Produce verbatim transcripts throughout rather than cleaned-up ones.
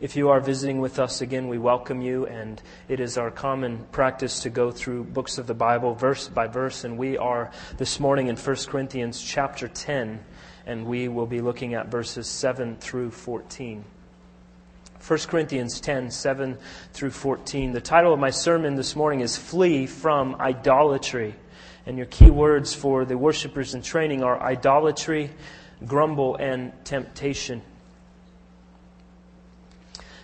If you are visiting with us again, we welcome you, and it is our common practice to go through books of the Bible verse by verse, and we are this morning in First Corinthians chapter ten, and we will be looking at verses seven through fourteen. First Corinthians ten, seven through fourteen. The title of my sermon this morning is Flee from Idolatry. And your key words for the worshipers in training are idolatry, grumble, and temptation.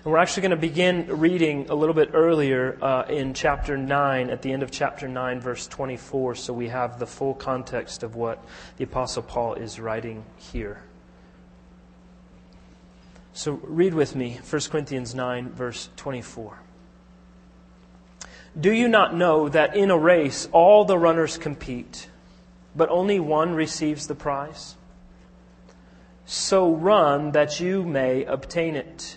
And we're actually going to begin reading a little bit earlier uh, in chapter nine, at the end of chapter nine, verse twenty-four, so we have the full context of what the Apostle Paul is writing here. So read with me, First Corinthians nine, verse twenty-four. Do you not know that in a race all the runners compete, but only one receives the prize? So run that you may obtain it.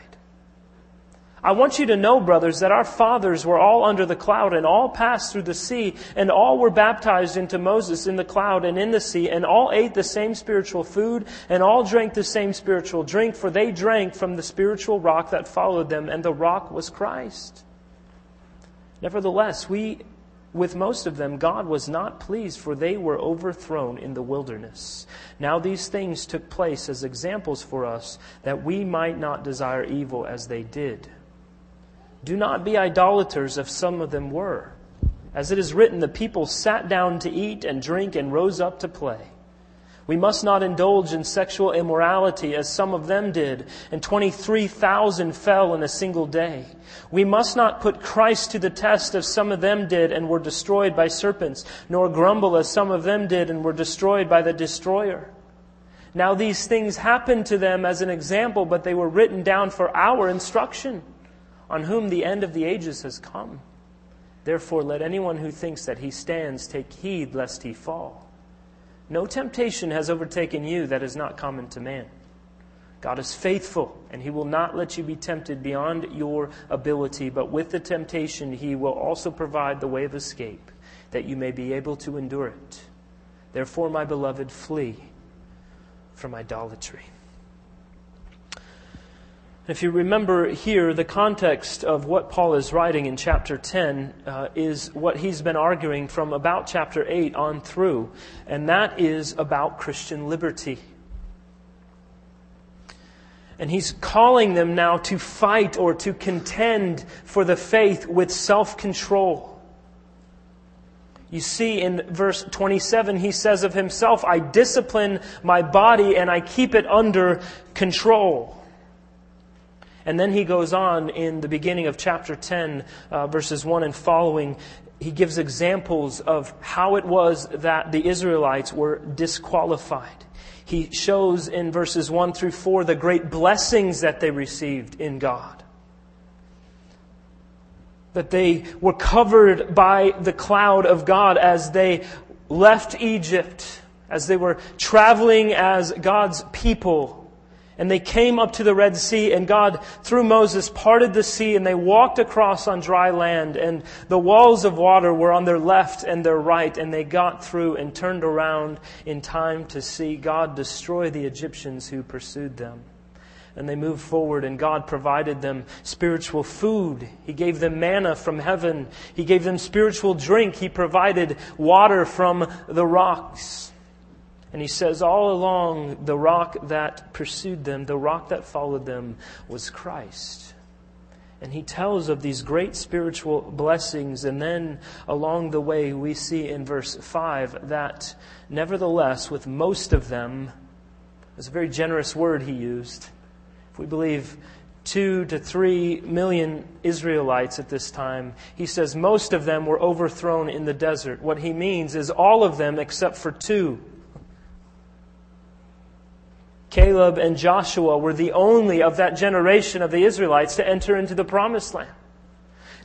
I want you to know, brothers, that our fathers were all under the cloud and all passed through the sea, and all were baptized into Moses in the cloud and in the sea, and all ate the same spiritual food, and all drank the same spiritual drink, for they drank from the spiritual rock that followed them, and the rock was Christ. Nevertheless, we, with most of them, God was not pleased, for they were overthrown in the wilderness. Now these things took place as examples for us, that we might not desire evil as they did. Do not be idolaters, as some of them were. As it is written, the people sat down to eat and drink and rose up to play. We must not indulge in sexual immorality as some of them did, and twenty-three thousand fell in a single day. We must not put Christ to the test as some of them did and were destroyed by serpents, nor grumble as some of them did and were destroyed by the destroyer. Now these things happened to them as an example, but they were written down for our instruction, on whom the end of the ages has come. Therefore let anyone who thinks that he stands take heed lest he fall. No temptation has overtaken you that is not common to man. God is faithful, and He will not let you be tempted beyond your ability, but with the temptation He will also provide the way of escape, that you may be able to endure it. Therefore, my beloved, flee from idolatry. If you remember here, the context of what Paul is writing in chapter ten uh, is what he's been arguing from about chapter eight on through, and that is about Christian liberty. And he's calling them now to fight or to contend for the faith with self-control. You see, in verse twenty-seven, he says of himself, I discipline my body and I keep it under control. And then he goes on in the beginning of chapter ten, uh, verses one and following. He gives examples of how it was that the Israelites were disqualified. He shows in verses one through four the great blessings that they received in God. That they were covered by the cloud of God as they left Egypt, as they were traveling as God's people. And they came up to the Red Sea, and God, through Moses, parted the sea, and they walked across on dry land, and the walls of water were on their left and their right, and they got through and turned around in time to see God destroy the Egyptians who pursued them. And they moved forward, and God provided them spiritual food. He gave them manna from heaven. He gave them spiritual drink. He provided water from the rocks. And he says, all along, the rock that pursued them, the rock that followed them was Christ. And he tells of these great spiritual blessings. And then along the way, we see in verse five that nevertheless, with most of them, it's a very generous word he used. If we believe two to three million Israelites at this time, he says most of them were overthrown in the desert. What he means is all of them except for two. Caleb and Joshua were the only of that generation of the Israelites to enter into the promised land.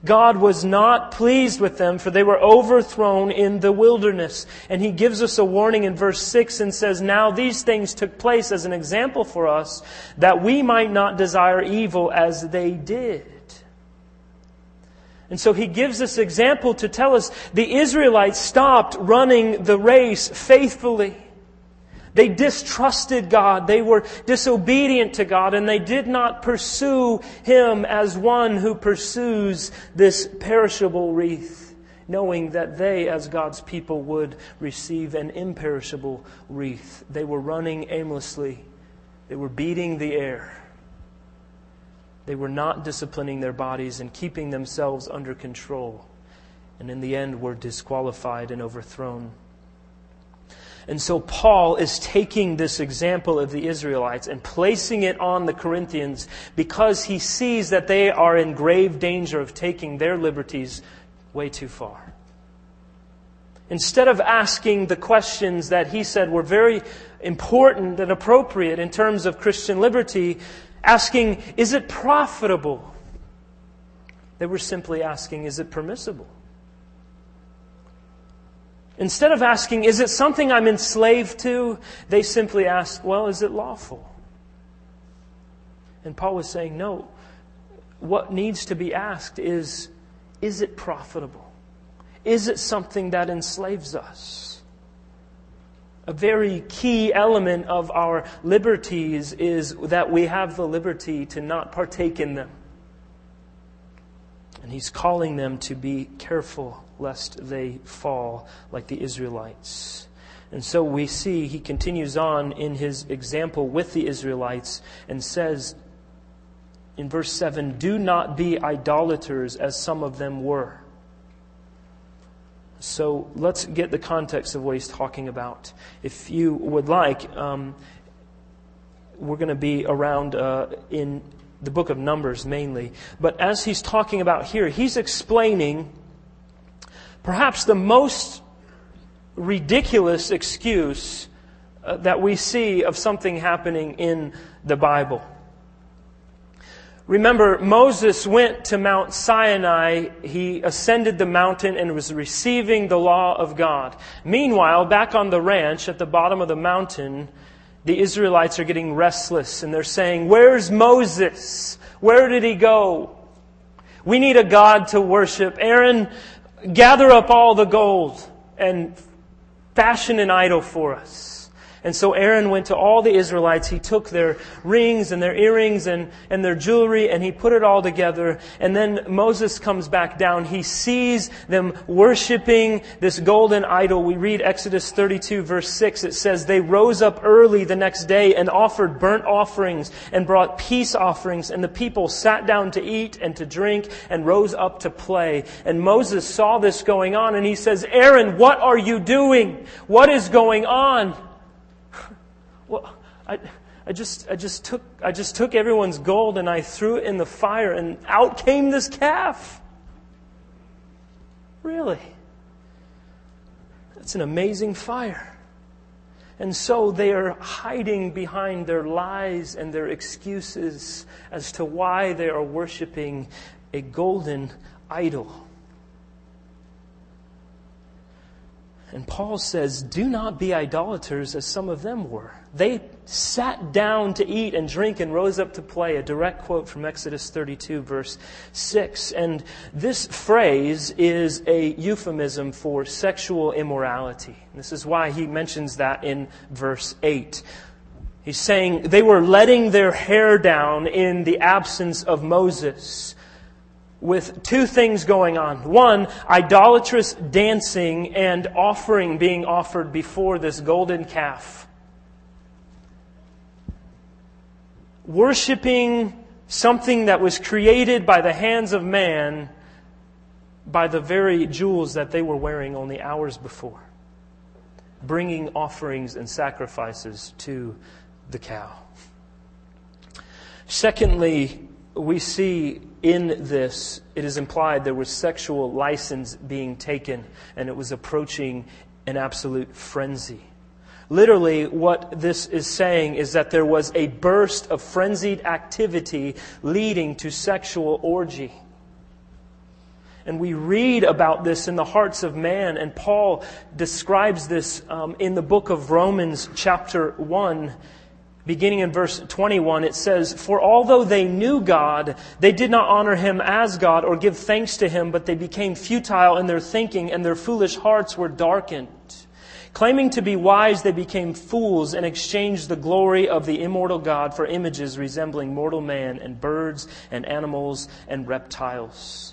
God was not pleased with them, for they were overthrown in the wilderness. And he gives us a warning in verse six and says, now these things took place as an example for us, that we might not desire evil as they did. And so he gives this example to tell us the Israelites stopped running the race faithfully. They distrusted God. They were disobedient to God, and they did not pursue Him as one who pursues this perishable wreath, knowing that they, as God's people, would receive an imperishable wreath. They were running aimlessly. They were beating the air. They were not disciplining their bodies and keeping themselves under control, and in the end were disqualified and overthrown. And so Paul is taking this example of the Israelites and placing it on the Corinthians because he sees that they are in grave danger of taking their liberties way too far. Instead of asking the questions that he said were very important and appropriate in terms of Christian liberty, asking, is it profitable? They were simply asking, is it permissible? Instead of asking, is it something I'm enslaved to? They simply asked, well, is it lawful? And Paul was saying, no, what needs to be asked is, is it profitable? Is it something that enslaves us? A very key element of our liberties is that we have the liberty to not partake in them. And he's calling them to be careful lest they fall like the Israelites. And so we see he continues on in his example with the Israelites and says in verse seven, do not be idolaters as some of them were. So let's get the context of what he's talking about. If you would like, um, we're going to be around uh, in... the book of Numbers mainly. But as he's talking about here, he's explaining perhaps the most ridiculous excuse uh, that we see of something happening in the Bible. Remember, Moses went to Mount Sinai. He ascended the mountain and was receiving the law of God. Meanwhile, back on the ranch at the bottom of the mountain, the Israelites are getting restless and they're saying, where's Moses? Where did he go? We need a God to worship. Aaron, gather up all the gold and fashion an idol for us. And so Aaron went to all the Israelites. He took their rings and their earrings and, and their jewelry and he put it all together. And then Moses comes back down. He sees them worshiping this golden idol. We read Exodus thirty-two verse six. It says, they rose up early the next day and offered burnt offerings and brought peace offerings. And the people sat down to eat and to drink and rose up to play. And Moses saw this going on and he says, Aaron, what are you doing? What is going on? Well, I, I just, I just took, I just took everyone's gold and I threw it in the fire and out came this calf. Really? That's an amazing fire. And so they are hiding behind their lies and their excuses as to why they are worshiping a golden idol. And Paul says, do not be idolaters as some of them were. They sat down to eat and drink and rose up to play. A direct quote from Exodus thirty-two, verse six. And this phrase is a euphemism for sexual immorality. This is why he mentions that in verse eight. He's saying they were letting their hair down in the absence of Moses, with two things going on. One, idolatrous dancing and offering being offered before this golden calf. Worshipping something that was created by the hands of man by the very jewels that they were wearing only hours before. Bringing offerings and sacrifices to the cow. Secondly, we see in this, it is implied there was sexual license being taken and it was approaching an absolute frenzy. Literally, what this is saying is that there was a burst of frenzied activity leading to sexual orgy. And we read about this in the hearts of man. And Paul describes this um, in the book of Romans chapter one. Beginning in verse twenty-one, it says, "For although they knew God, they did not honor Him as God or give thanks to Him, but they became futile in their thinking, and their foolish hearts were darkened. Claiming to be wise, they became fools and exchanged the glory of the immortal God for images resembling mortal man and birds and animals and reptiles.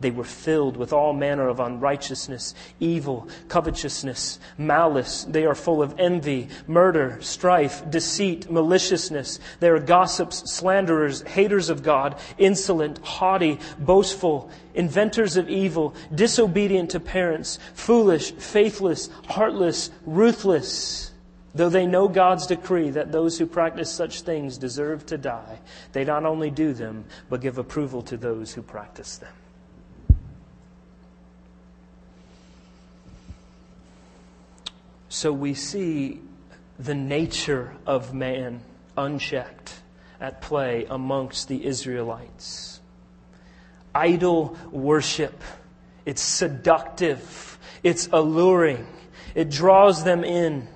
They were filled with all manner of unrighteousness, evil, covetousness, malice. They are full of envy, murder, strife, deceit, maliciousness. They are gossips, slanderers, haters of God, insolent, haughty, boastful, inventors of evil, disobedient to parents, foolish, faithless, heartless, ruthless. Though they know God's decree that those who practice such things deserve to die, they not only do them, but give approval to those who practice them." So we see the nature of man unchecked at play amongst the Israelites. Idol worship. It's seductive. It's alluring. It draws them in.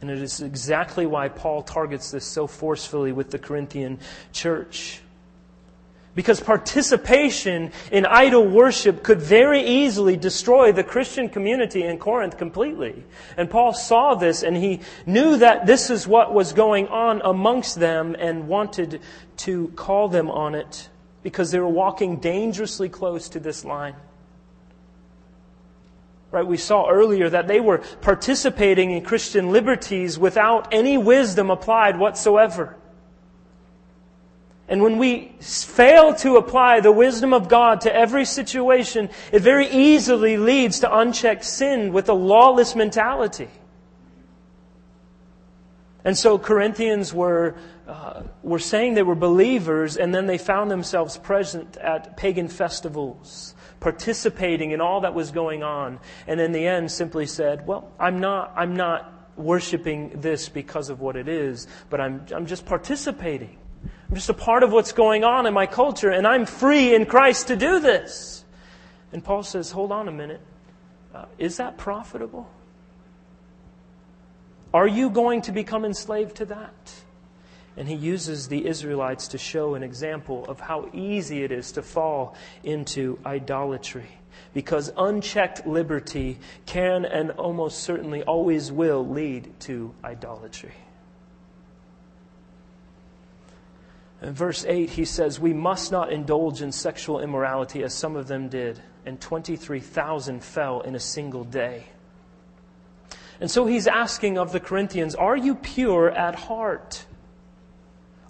And it is exactly why Paul targets this so forcefully with the Corinthian church. Because participation in idol worship could very easily destroy the Christian community in Corinth completely. And Paul saw this, and he knew that this is what was going on amongst them and wanted to call them on it because they were walking dangerously close to this line. Right, we saw earlier that they were participating in Christian liberties without any wisdom applied whatsoever. And when we fail to apply the wisdom of God to every situation, it very easily leads to unchecked sin with a lawless mentality. And so Corinthians were uh, were saying they were believers, and then they found themselves present at pagan festivals, participating in all that was going on, and in the end simply said, "Well, I'm not I'm not worshiping this because of what it is, but I'm I'm just participating. I'm just a part of what's going on in my culture, and I'm free in Christ to do this." And Paul says, hold on a minute. Uh, is that profitable? Are you going to become enslaved to that? And he uses the Israelites to show an example of how easy it is to fall into idolatry. Because unchecked liberty can and almost certainly always will lead to idolatry. In verse eight, he says, "We must not indulge in sexual immorality as some of them did, and twenty-three thousand fell in a single day." And so he's asking of the Corinthians, are you pure at heart?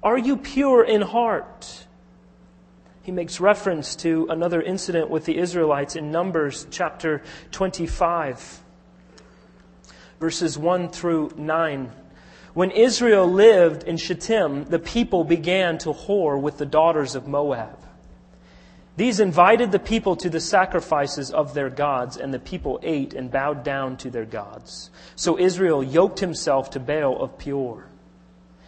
Are you pure in heart? He makes reference to another incident with the Israelites in Numbers chapter twenty-five, verses one through nine. "When Israel lived in Shittim, the people began to whore with the daughters of Moab. These invited the people to the sacrifices of their gods, and the people ate and bowed down to their gods. So Israel yoked himself to Baal of Peor.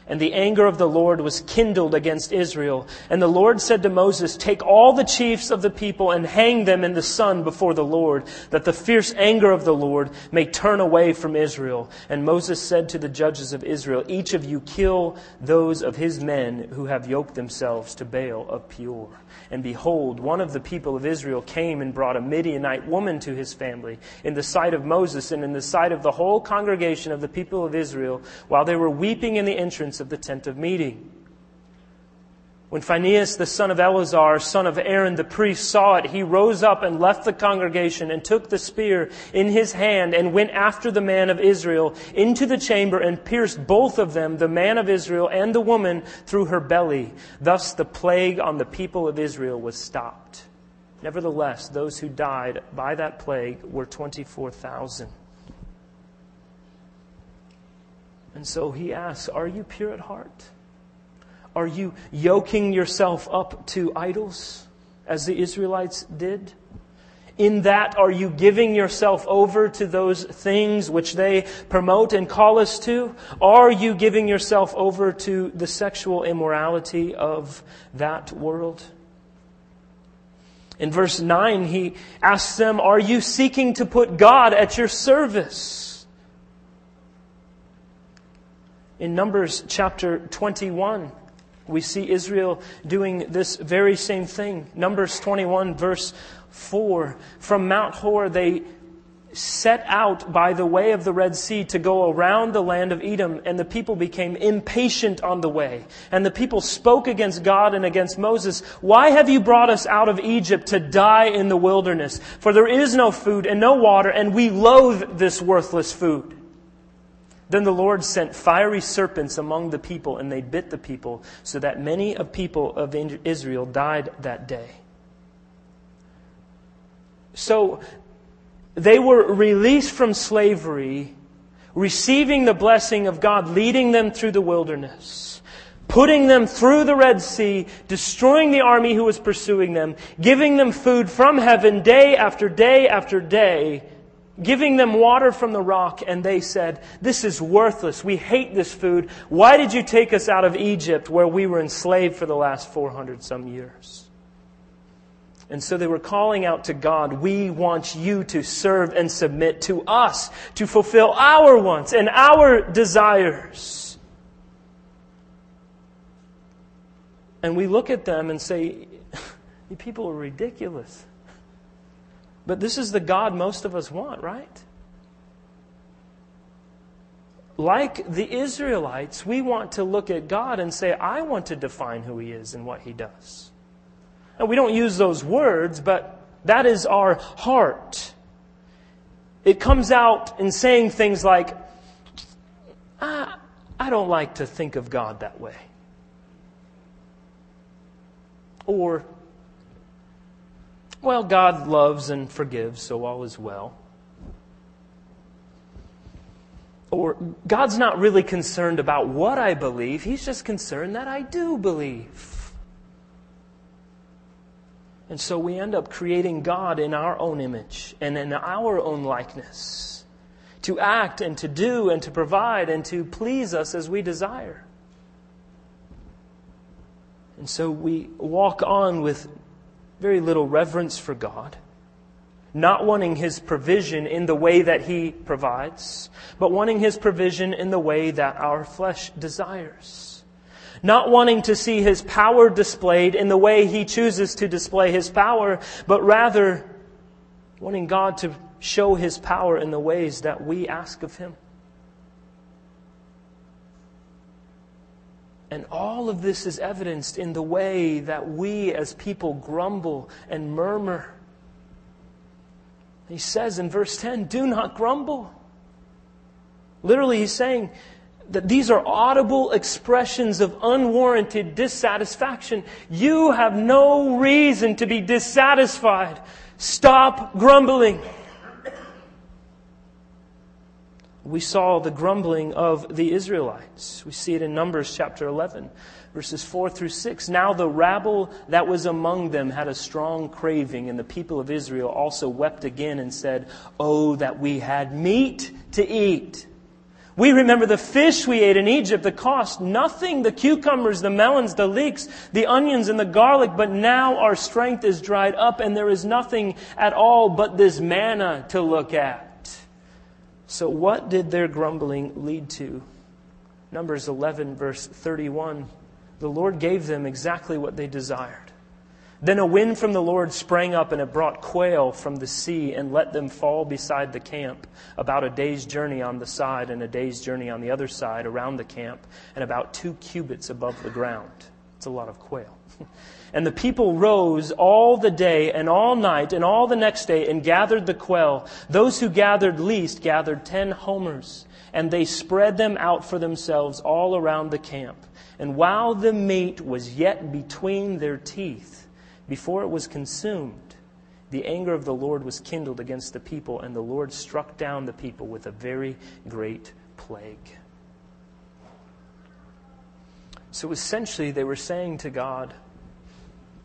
And the anger of the Lord was kindled against Israel. And the Lord said to Moses, 'Take all the chiefs of the people and hang them in the sun before the Lord, that the fierce anger of the Lord may turn away from Israel.' And Moses said to the judges of Israel, 'Each of you kill those of his men who have yoked themselves to Baal of Peor.' And behold, one of the people of Israel came and brought a Midianite woman to his family in the sight of Moses and in the sight of the whole congregation of the people of Israel, while they were weeping in the entrance of the tent of meeting. When Phinehas, the son of Eleazar, son of Aaron the priest, saw it, he rose up and left the congregation and took the spear in his hand and went after the man of Israel into the chamber and pierced both of them, the man of Israel and the woman, through her belly. Thus the plague on the people of Israel was stopped. Nevertheless, those who died by that plague were twenty-four thousand. And so he asks, are you pure at heart? Are you yoking yourself up to idols, as the Israelites did? In that, are you giving yourself over to those things which they promote and call us to? Are you giving yourself over to the sexual immorality of that world? In verse nine, he asks them, are you seeking to put God at your service? In Numbers chapter twenty-one, we see Israel doing this very same thing. Numbers twenty-one, verse four. From Mount Hor, they set out by the way of the Red Sea to go around the land of Edom, and the people became impatient on the way. And the people spoke against God and against Moses, "Why have you brought us out of Egypt to die in the wilderness? For there is no food and no water, and we loathe this worthless food." Then the Lord sent fiery serpents among the people, and they bit the people, so that many of people of Israel died that day. So they were released from slavery, receiving the blessing of God, leading them through the wilderness, putting them through the Red Sea, destroying the army who was pursuing them, giving them food from heaven day after day after day, giving them water from the rock, and they said, "This is worthless. We hate this food. Why did you take us out of Egypt where we were enslaved for the last four hundred some years? And so they were calling out to God, "We want you to serve and submit to us, to fulfill our wants and our desires." And we look at them and say, "You people are ridiculous." But this is the God most of us want, right? Like the Israelites, we want to look at God and say, "I want to define who He is and what He does." And we don't use those words, but that is our heart. It comes out in saying things like, "Ah, I don't like to think of God that way." Or, "Well, God loves and forgives, so all is well." Or, "God's not really concerned about what I believe. He's just concerned that I do believe." And so we end up creating God in our own image and in our own likeness to act and to do and to provide and to please us as we desire. And so we walk on with very little reverence for God, not wanting His provision in the way that He provides, but wanting His provision in the way that our flesh desires. Not wanting to see His power displayed in the way He chooses to display His power, but rather wanting God to show His power in the ways that we ask of Him. And all of this is evidenced in the way that we as people grumble and murmur. He says in verse ten, "Do not grumble." Literally, he's saying that these are audible expressions of unwarranted dissatisfaction. You have no reason to be dissatisfied. Stop grumbling. We saw the grumbling of the Israelites. We see it in Numbers chapter eleven, verses four through six. "Now the rabble that was among them had a strong craving, and the people of Israel also wept again and said, 'Oh, that we had meat to eat. We remember the fish we ate in Egypt, the cost nothing, the cucumbers, the melons, the leeks, the onions, and the garlic. But now our strength is dried up, and there is nothing at all but this manna to look at.'" So what did their grumbling lead to? Numbers eleven, verse thirty-one. "The Lord gave them exactly what they desired. Then a wind from the Lord sprang up, and it brought quail from the sea and let them fall beside the camp, about a day's journey on the side and a day's journey on the other side around the camp, and about two cubits above the ground. It's a lot of quail. And the people rose all the day and all night and all the next day and gathered the quail. Those who gathered least gathered ten homers, and they spread them out for themselves all around the camp. And while the meat was yet between their teeth, before it was consumed, the anger of the Lord was kindled against the people, and the Lord struck down the people with a very great plague. So essentially they were saying to God,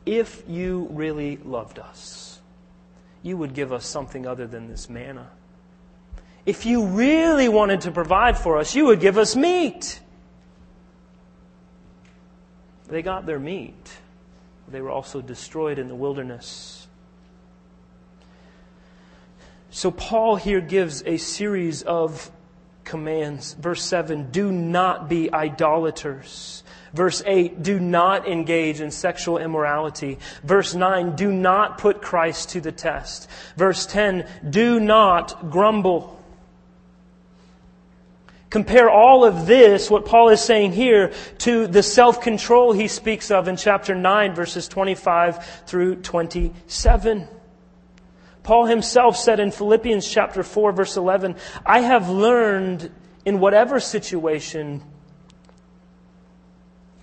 if you really loved us, you would give us something other than this manna. If you really wanted to provide for us, you would give us meat. They got their meat. They were also destroyed in the wilderness. So Paul here gives a series of commands. Verse seven, do not be idolaters. Verse eight, do not engage in sexual immorality. Verse nine, do not put Christ to the test. Verse ten, do not grumble. Compare all of this, what Paul is saying here, to the self-control he speaks of in chapter nine, verses twenty-five through twenty-seven. Paul himself said in Philippians chapter four, verse eleven, I have learned in whatever situation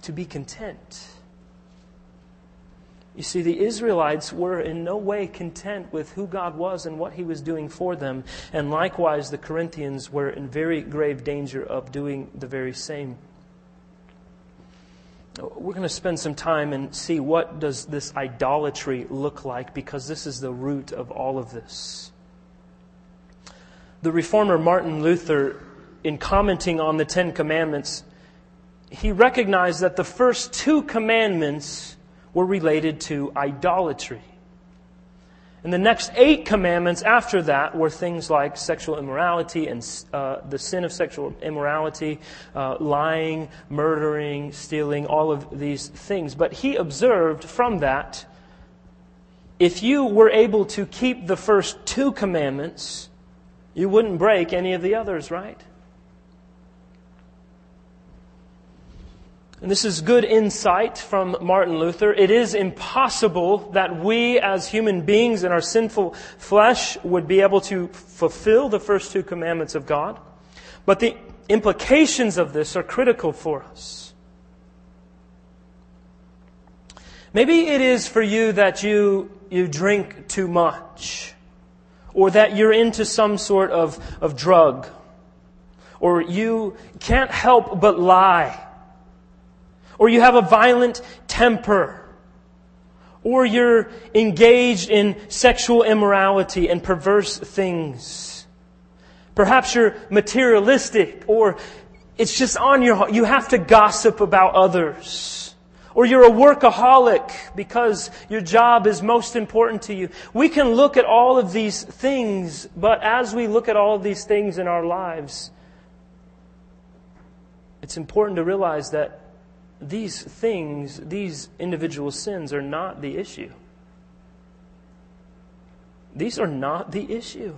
to be content. You see, the Israelites were in no way content with who God was and what He was doing for them. And likewise, the Corinthians were in very grave danger of doing the very same. We're going to spend some time and see what does this idolatry look like, because this is the root of all of this. The reformer Martin Luther, in commenting on the Ten Commandments, he recognized that the first two commandments were related to idolatry. And the next eight commandments after that were things like sexual immorality and uh, the sin of sexual immorality, uh, lying, murdering, stealing, all of these things. But he observed from that, if you were able to keep the first two commandments, you wouldn't break any of the others, right? And this is good insight from Martin Luther. It is impossible that we as human beings in our sinful flesh would be able to fulfill the first two commandments of God. But the implications of this are critical for us. Maybe it is for you that you, you drink too much, or that you're into some sort of, of drug, or you can't help but lie, or you have a violent temper, or you're engaged in sexual immorality and perverse things. Perhaps you're materialistic, or it's just on your heart. You have to gossip about others. Or you're a workaholic because your job is most important to you. We can look at all of these things, but as we look at all of these things in our lives, it's important to realize that these things, these individual sins are not the issue. These are not the issue.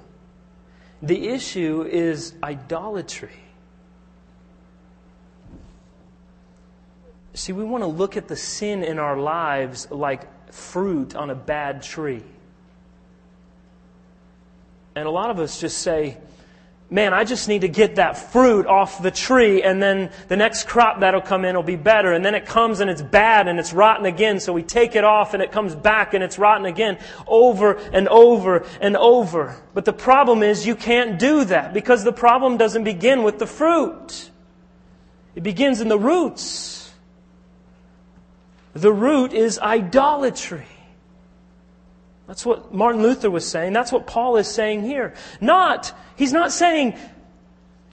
The issue is idolatry. See, we want to look at the sin in our lives like fruit on a bad tree. And a lot of us just say, man, I just need to get that fruit off the tree, and then the next crop that'll come in will be better. And then it comes and it's bad and it's rotten again. So we take it off and it comes back and it's rotten again, over and over and over. But the problem is you can't do that, because the problem doesn't begin with the fruit. It begins in the roots. The root is idolatry. That's what Martin Luther was saying. That's what Paul is saying here. Not, he's not saying,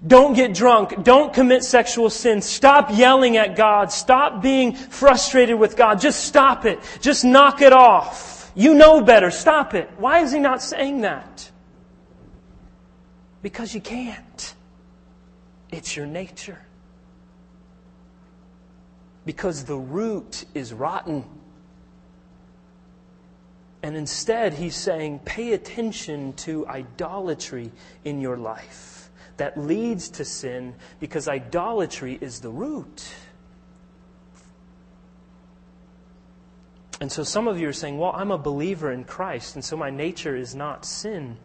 don't get drunk, don't commit sexual sin, stop yelling at God, stop being frustrated with God, just stop it, just knock it off. You know better, stop it. Why is he not saying that? Because you can't. It's your nature. Because the root is rotten. And instead, he's saying, pay attention to idolatry in your life that leads to sin, because idolatry is the root. And so some of you are saying, well, I'm a believer in Christ, and so my nature is not sin.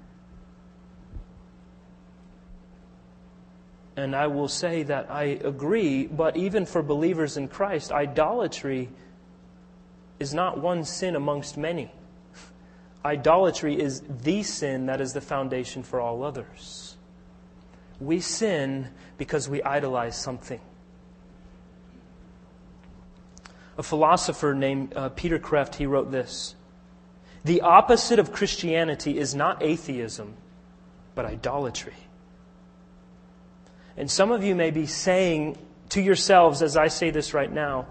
And I will say that I agree, but even for believers in Christ, idolatry is not one sin amongst many. Idolatry is the sin that is the foundation for all others. We sin because we idolize something. A philosopher named uh, Peter Kreft, he wrote this: "The opposite of Christianity is not atheism, but idolatry." And some of you may be saying to yourselves, as I say this right now,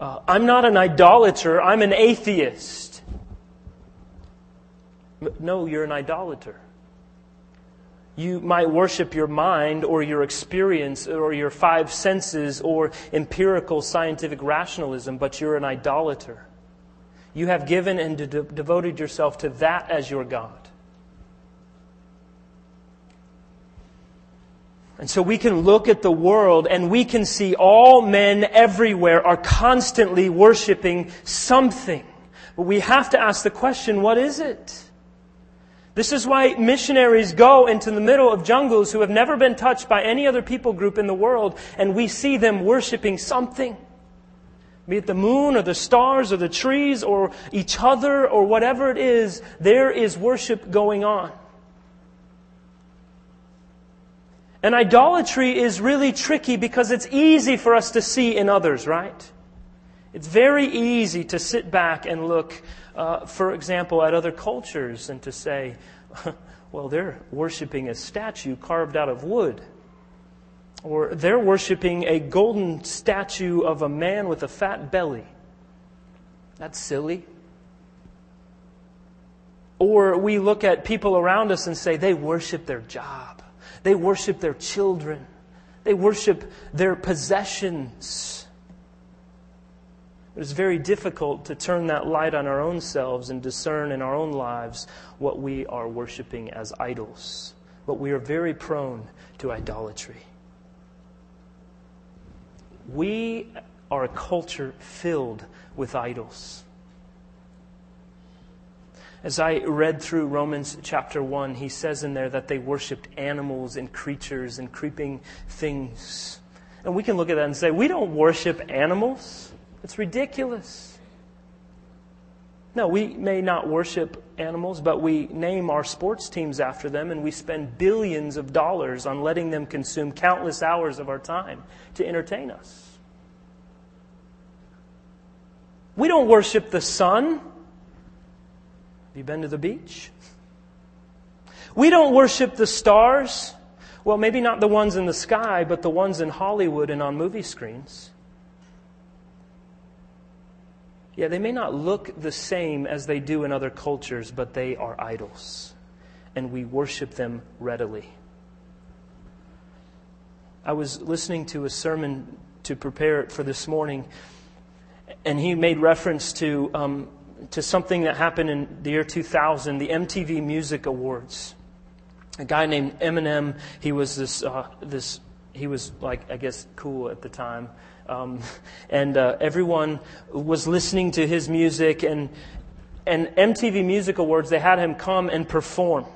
uh, I'm not an idolater, I'm an atheist. No, you're an idolater. You might worship your mind or your experience or your five senses or empirical scientific rationalism, but you're an idolater. You have given and de- devoted yourself to that as your God. And so we can look at the world and we can see all men everywhere are constantly worshiping something. But we have to ask the question, what is it? This is why missionaries go into the middle of jungles who have never been touched by any other people group in the world, and we see them worshiping something. Be it the moon or the stars or the trees or each other or whatever it is, there is worship going on. And idolatry is really tricky because it's easy for us to see in others, right? It's very easy to sit back and look, uh, for example, at other cultures and to say, well, they're worshiping a statue carved out of wood. Or they're worshiping a golden statue of a man with a fat belly. That's silly. Or we look at people around us and say, they worship their job. They worship their children. They worship their possessions. It is very difficult to turn that light on our own selves and discern in our own lives what we are worshiping as idols. But we are very prone to idolatry. We are a culture filled with idols. As I read through Romans chapter one, he says in there that they worshipped animals and creatures and creeping things. And we can look at that and say, we don't worship animals. It's ridiculous. No, we may not worship animals, but we name our sports teams after them, and we spend billions of dollars on letting them consume countless hours of our time to entertain us. We don't worship the sun. Have you been to the beach? We don't worship the stars. Well, maybe not the ones in the sky, but the ones in Hollywood and on movie screens. Yeah, they may not look the same as they do in other cultures, but they are idols, and we worship them readily. I was listening to a sermon to prepare for this morning, and he made reference to... Um, to something that happened in the year two thousand, the M T V Music Awards. A guy named Eminem, he was this, uh, this, he was like, I guess, cool at the time. Um, and uh, everyone was listening to his music, and, and M T V Music Awards, they had him come and perform.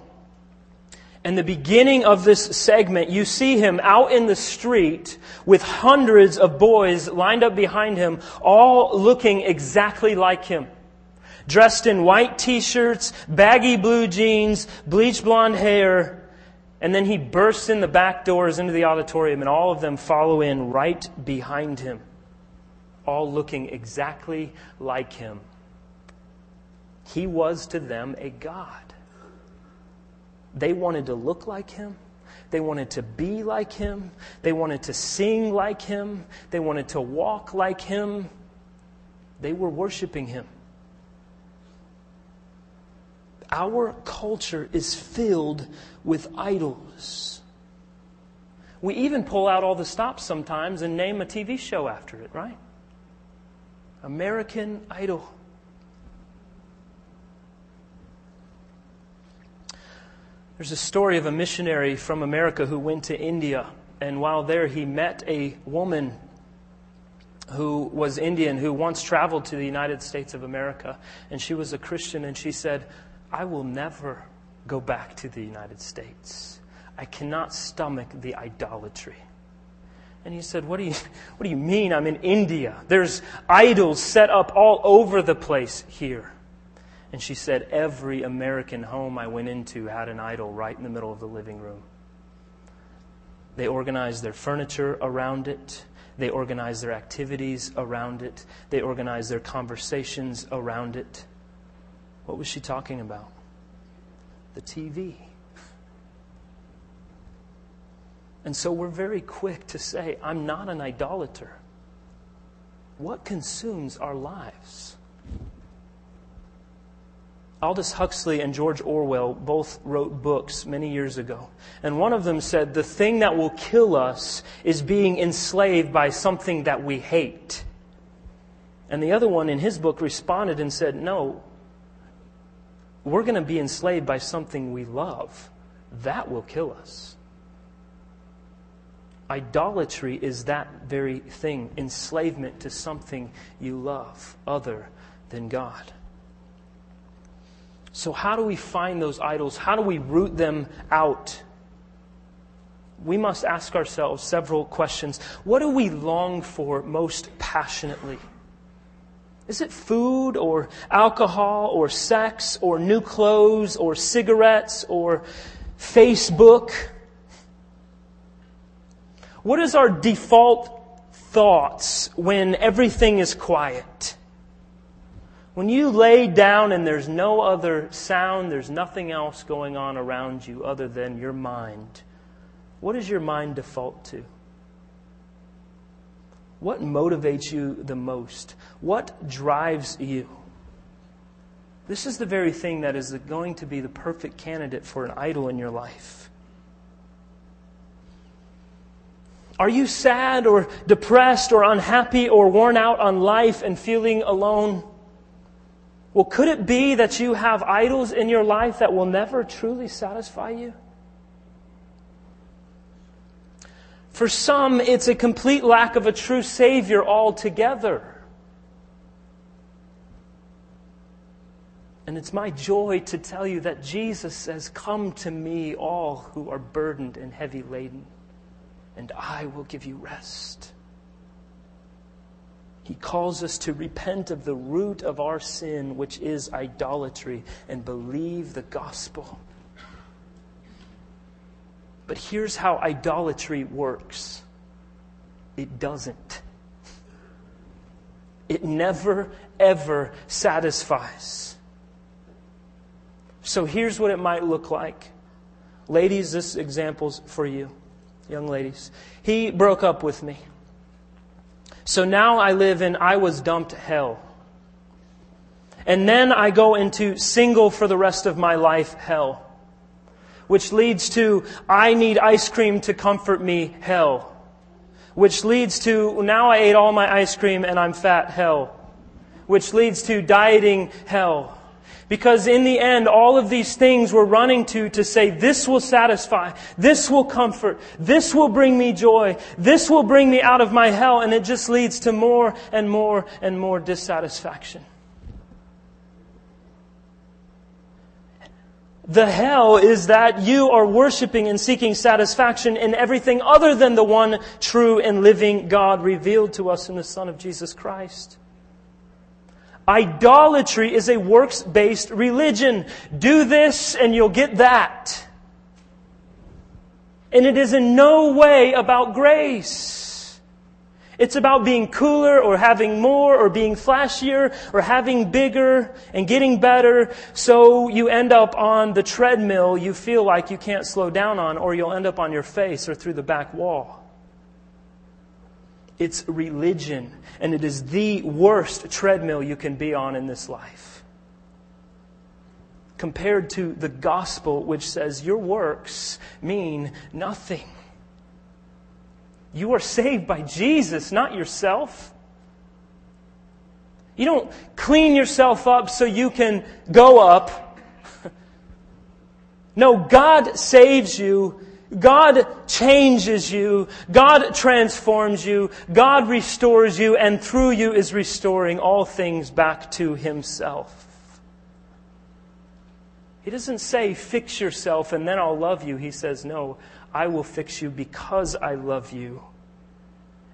In the beginning of this segment, you see him out in the street with hundreds of boys lined up behind him, all looking exactly like him. Dressed in white t-shirts, baggy blue jeans, bleach blonde hair. And then he bursts in the back doors into the auditorium, and all of them follow in right behind him. All looking exactly like him. He was to them a god. They wanted to look like him. They wanted to be like him. They wanted to sing like him. They wanted to walk like him. They were worshiping him. Our culture is filled with idols. We even pull out all the stops sometimes and name a T V show after it, right? American Idol. There's a story of a missionary from America who went to India, and while there he met a woman who was Indian, who once traveled to the United States of America, and she was a Christian, and she said, I will never go back to the United States. I cannot stomach the idolatry. And he said, what do you, what do you mean I'm in India? There's idols set up all over the place here. And she said, every American home I went into had an idol right in the middle of the living room. They organized their furniture around it. They organized their activities around it. They organized their conversations around it. What was she talking about? The T V. And so we're very quick to say, I'm not an idolater. What consumes our lives? Aldous Huxley and George Orwell both wrote books many years ago. And one of them said, the thing that will kill us is being enslaved by something that we hate. And the other one in his book responded and said, no, we're going to be enslaved by something we love. That will kill us. Idolatry is that very thing, enslavement to something you love other than God. So how do we find those idols? How do we root them out? We must ask ourselves several questions. What do we long for most passionately? Is it food or alcohol or sex or new clothes or cigarettes or Facebook? What is our default thoughts when everything is quiet? When you lay down and there's no other sound, there's nothing else going on around you other than your mind, what does your mind default to? What motivates you the most? What drives you? This is the very thing that is going to be the perfect candidate for an idol in your life. Are you sad or depressed or unhappy or worn out on life and feeling alone? Well, could it be that you have idols in your life that will never truly satisfy you? For some, it's a complete lack of a true Savior altogether. And it's my joy to tell you that Jesus says, come to me, all who are burdened and heavy laden, and I will give you rest. He calls us to repent of the root of our sin, which is idolatry, and believe the gospel. But here's how idolatry works. It doesn't. It never, ever satisfies. So here's what it might look like. Ladies, this example's for you, young ladies. He broke up with me. So now I live in I was dumped hell. And then I go into single for the rest of my life hell. Which leads to I need ice cream to comfort me hell. Which leads to now I ate all my ice cream and I'm fat hell. Which leads to dieting hell. Because in the end, all of these things we're running to to say, this will satisfy, this will comfort, this will bring me joy, this will bring me out of my hell, and it just leads to more and more and more dissatisfaction. The hell is that you are worshiping and seeking satisfaction in everything other than the one true and living God revealed to us in the Son of Jesus Christ. Idolatry is a works-based religion. Do this and you'll get that. And it is in no way about grace. It's about being cooler or having more or being flashier or having bigger and getting better. So you end up on the treadmill you feel like you can't slow down on, or you'll end up on your face or through the back wall. It's religion, and it is the worst treadmill you can be on in this life. Compared to the gospel, which says your works mean nothing. You are saved by Jesus, not yourself. You don't clean yourself up so you can go up. No, God saves you God changes you. God transforms you. God restores you, and through you is restoring all things back to Himself. He doesn't say, fix yourself and then I'll love you. He says, no, I will fix you because I love you.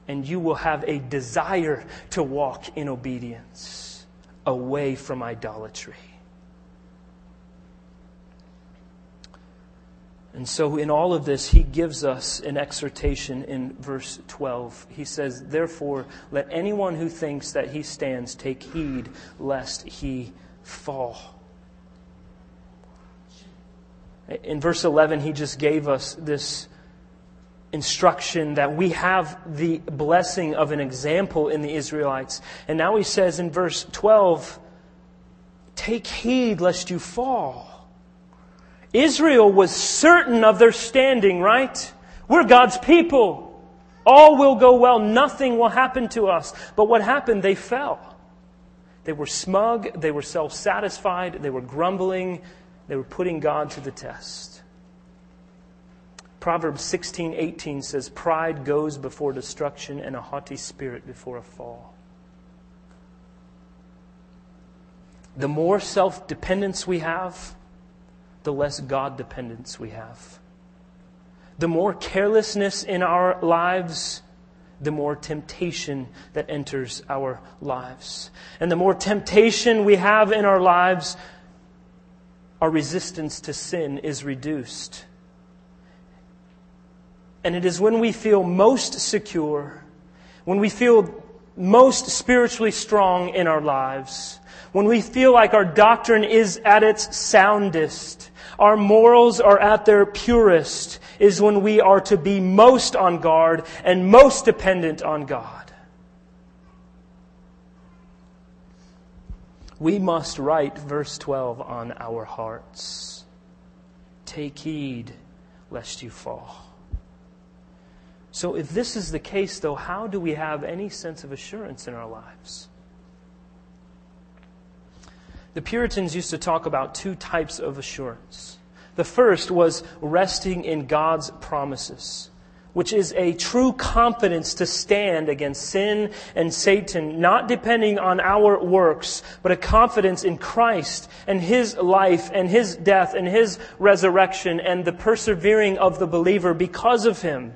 And you will have a desire to walk in obedience away from idolatry. And so in all of this, he gives us an exhortation in verse twelve. He says, therefore, let anyone who thinks that he stands take heed lest he fall. In verse eleven, he just gave us this instruction that we have the blessing of an example in the Israelites. And now he says in verse twelve, take heed lest you fall. Israel was certain of their standing, right? We're God's people. All will go well. Nothing will happen to us. But what happened? They fell. They were smug. They were self-satisfied. They were grumbling. They were putting God to the test. Proverbs sixteen eighteen says, pride goes before destruction and a haughty spirit before a fall. The more self-dependence we have, the less God-dependence we have. The more carelessness in our lives, the more temptation that enters our lives. And the more temptation we have in our lives, our resistance to sin is reduced. And it is when we feel most secure, when we feel most spiritually strong in our lives, when we feel like our doctrine is at its soundest, our morals are at their purest, is when we are to be most on guard and most dependent on God. We must write verse twelve on our hearts. Take heed lest you fall. So if this is the case, though, how do we have any sense of assurance in our lives? The Puritans used to talk about two types of assurance. The first was resting in God's promises, which is a true confidence to stand against sin and Satan, not depending on our works, but a confidence in Christ and His life and His death and His resurrection and the persevering of the believer because of Him.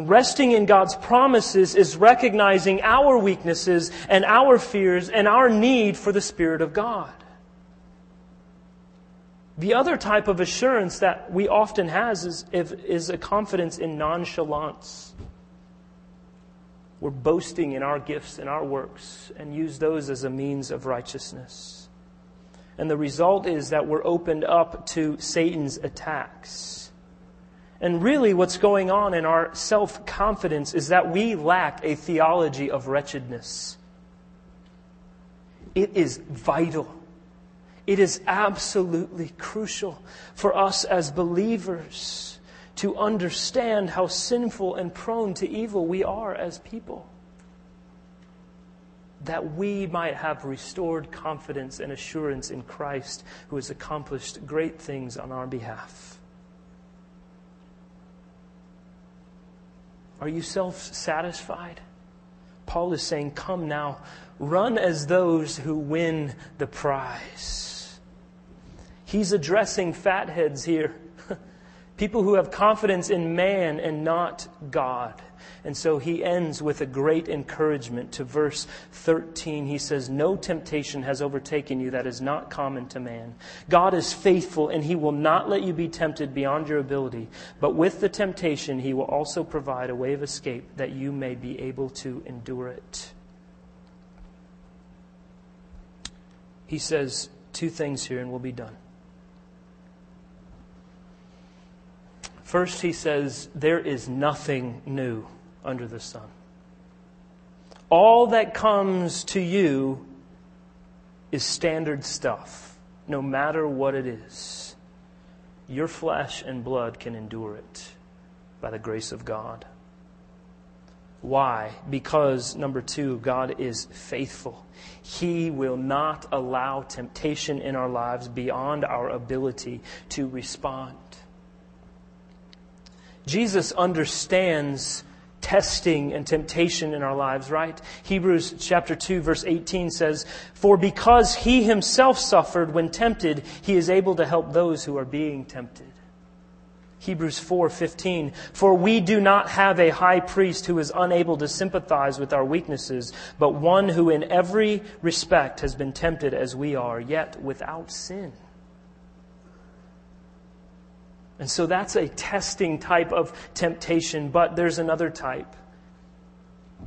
Resting in God's promises is recognizing our weaknesses and our fears and our need for the Spirit of God. The other type of assurance that we often has is, is a confidence in nonchalance. We're boasting in our gifts and our works and use those as a means of righteousness. And the result is that we're opened up to Satan's attacks. And really what's going on in our self-confidence is that we lack a theology of wretchedness. It is vital. It is absolutely crucial for us as believers to understand how sinful and prone to evil we are as people, that we might have restored confidence and assurance in Christ, who has accomplished great things on our behalf. Are you self-satisfied? Paul is saying, come now, run as those who win the prize. He's addressing fatheads here. People who have confidence in man and not God. And so he ends with a great encouragement to verse thirteen. He says, no temptation has overtaken you that is not common to man. God is faithful and He will not let you be tempted beyond your ability. But with the temptation, He will also provide a way of escape that you may be able to endure it. He says two things here and we'll be done. First, he says, there is nothing new under the sun. All that comes to you is standard stuff, no matter what it is. Your flesh and blood can endure it by the grace of God. Why? Because, number two, God is faithful. He will not allow temptation in our lives beyond our ability to respond. Jesus understands testing and temptation in our lives, right? Hebrews chapter two, verse eighteen says, "For because he himself suffered when tempted, he is able to help those who are being tempted." Hebrews four fifteen, "For we do not have a high priest who is unable to sympathize with our weaknesses, but one who in every respect has been tempted as we are, yet without sin." And so that's a testing type of temptation, but there's another type.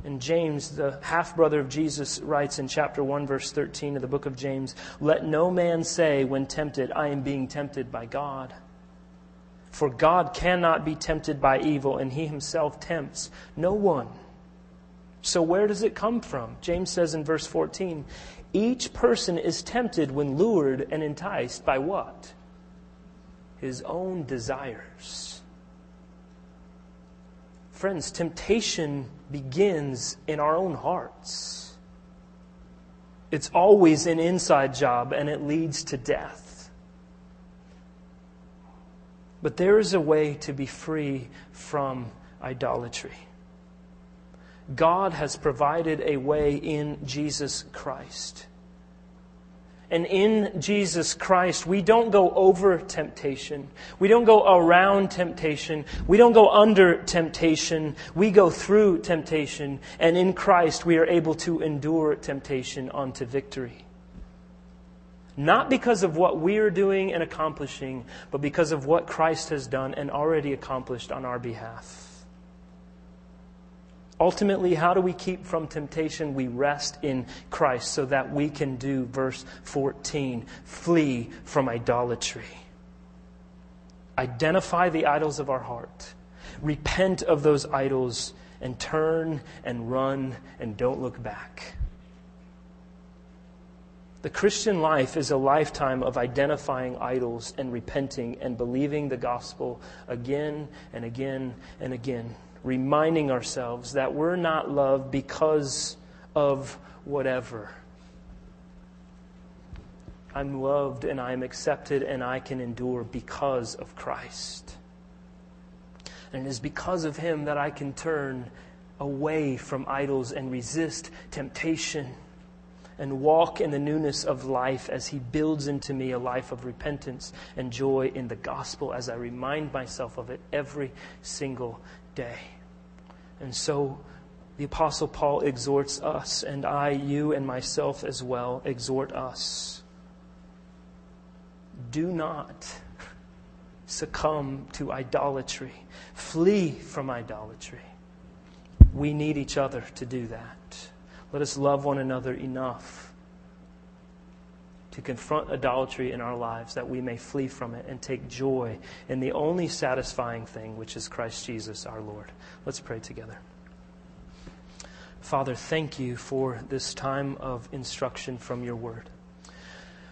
And James, the half-brother of Jesus, writes in chapter one, verse thirteen of the book of James, "Let no man say when tempted, I am being tempted by God. For God cannot be tempted by evil, and He Himself tempts no one." So where does it come from? James says in verse fourteen, "Each person is tempted when lured and enticed by what? His own desires." Friends, temptation begins in our own hearts. It's always an inside job, and it leads to death. But there is a way to be free from idolatry. God has provided a way in Jesus Christ. And in Jesus Christ, we don't go over temptation. We don't go around temptation. We don't go under temptation. We go through temptation. And in Christ, we are able to endure temptation unto victory. Not because of what we are doing and accomplishing, but because of what Christ has done and already accomplished on our behalf. Ultimately, how do we keep from temptation? We rest in Christ so that we can do verse fourteen, flee from idolatry. Identify the idols of our heart. Repent of those idols and turn and run and don't look back. The Christian life is a lifetime of identifying idols and repenting and believing the gospel again and again and again. Reminding ourselves that we're not loved because of whatever. I'm loved and I'm accepted and I can endure because of Christ. And it is because of Him that I can turn away from idols and resist temptation and walk in the newness of life as He builds into me a life of repentance and joy in the gospel as I remind myself of it every single day. And so the Apostle Paul exhorts us, and I, you, and myself as well, exhort us. Do not succumb to idolatry. Flee from idolatry. We need each other to do that. Let us love one another enough to confront idolatry in our lives that we may flee from it and take joy in the only satisfying thing, which is Christ Jesus our Lord. Let's pray together. Father, thank You for this time of instruction from Your Word.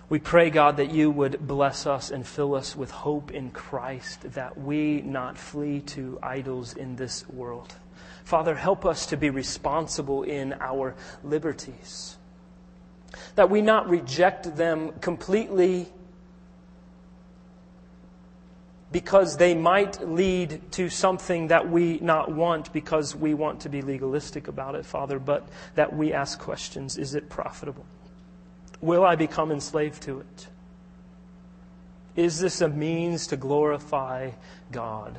We pray, God, that You would bless us and fill us with hope in Christ, that we not flee to idols in this world. Father, help us to be responsible in our liberties, that we not reject them completely because they might lead to something that we not want because we want to be legalistic about it, Father, but that we ask questions. Is it profitable? Will I become enslaved to it? Is this a means to glorify God?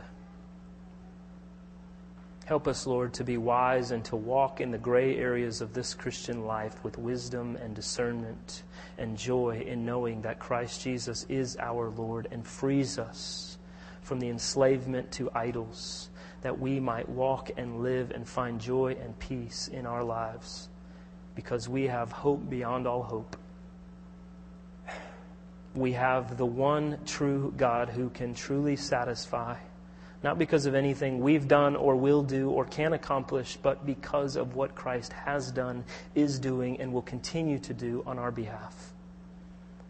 Help us, Lord, to be wise and to walk in the gray areas of this Christian life with wisdom and discernment and joy in knowing that Christ Jesus is our Lord and frees us from the enslavement to idols, that we might walk and live and find joy and peace in our lives because we have hope beyond all hope. We have the one true God who can truly satisfy, not because of anything we've done or will do or can accomplish, but because of what Christ has done, is doing, and will continue to do on our behalf.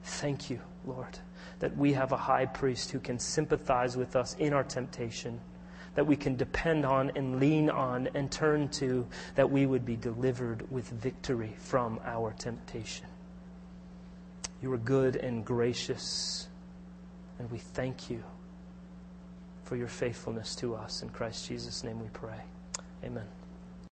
Thank You, Lord, that we have a high priest who can sympathize with us in our temptation, that we can depend on and lean on and turn to, that we would be delivered with victory from our temptation. You are good and gracious, and we thank You for your faithfulness to us. In Christ Jesus' name we pray. Amen.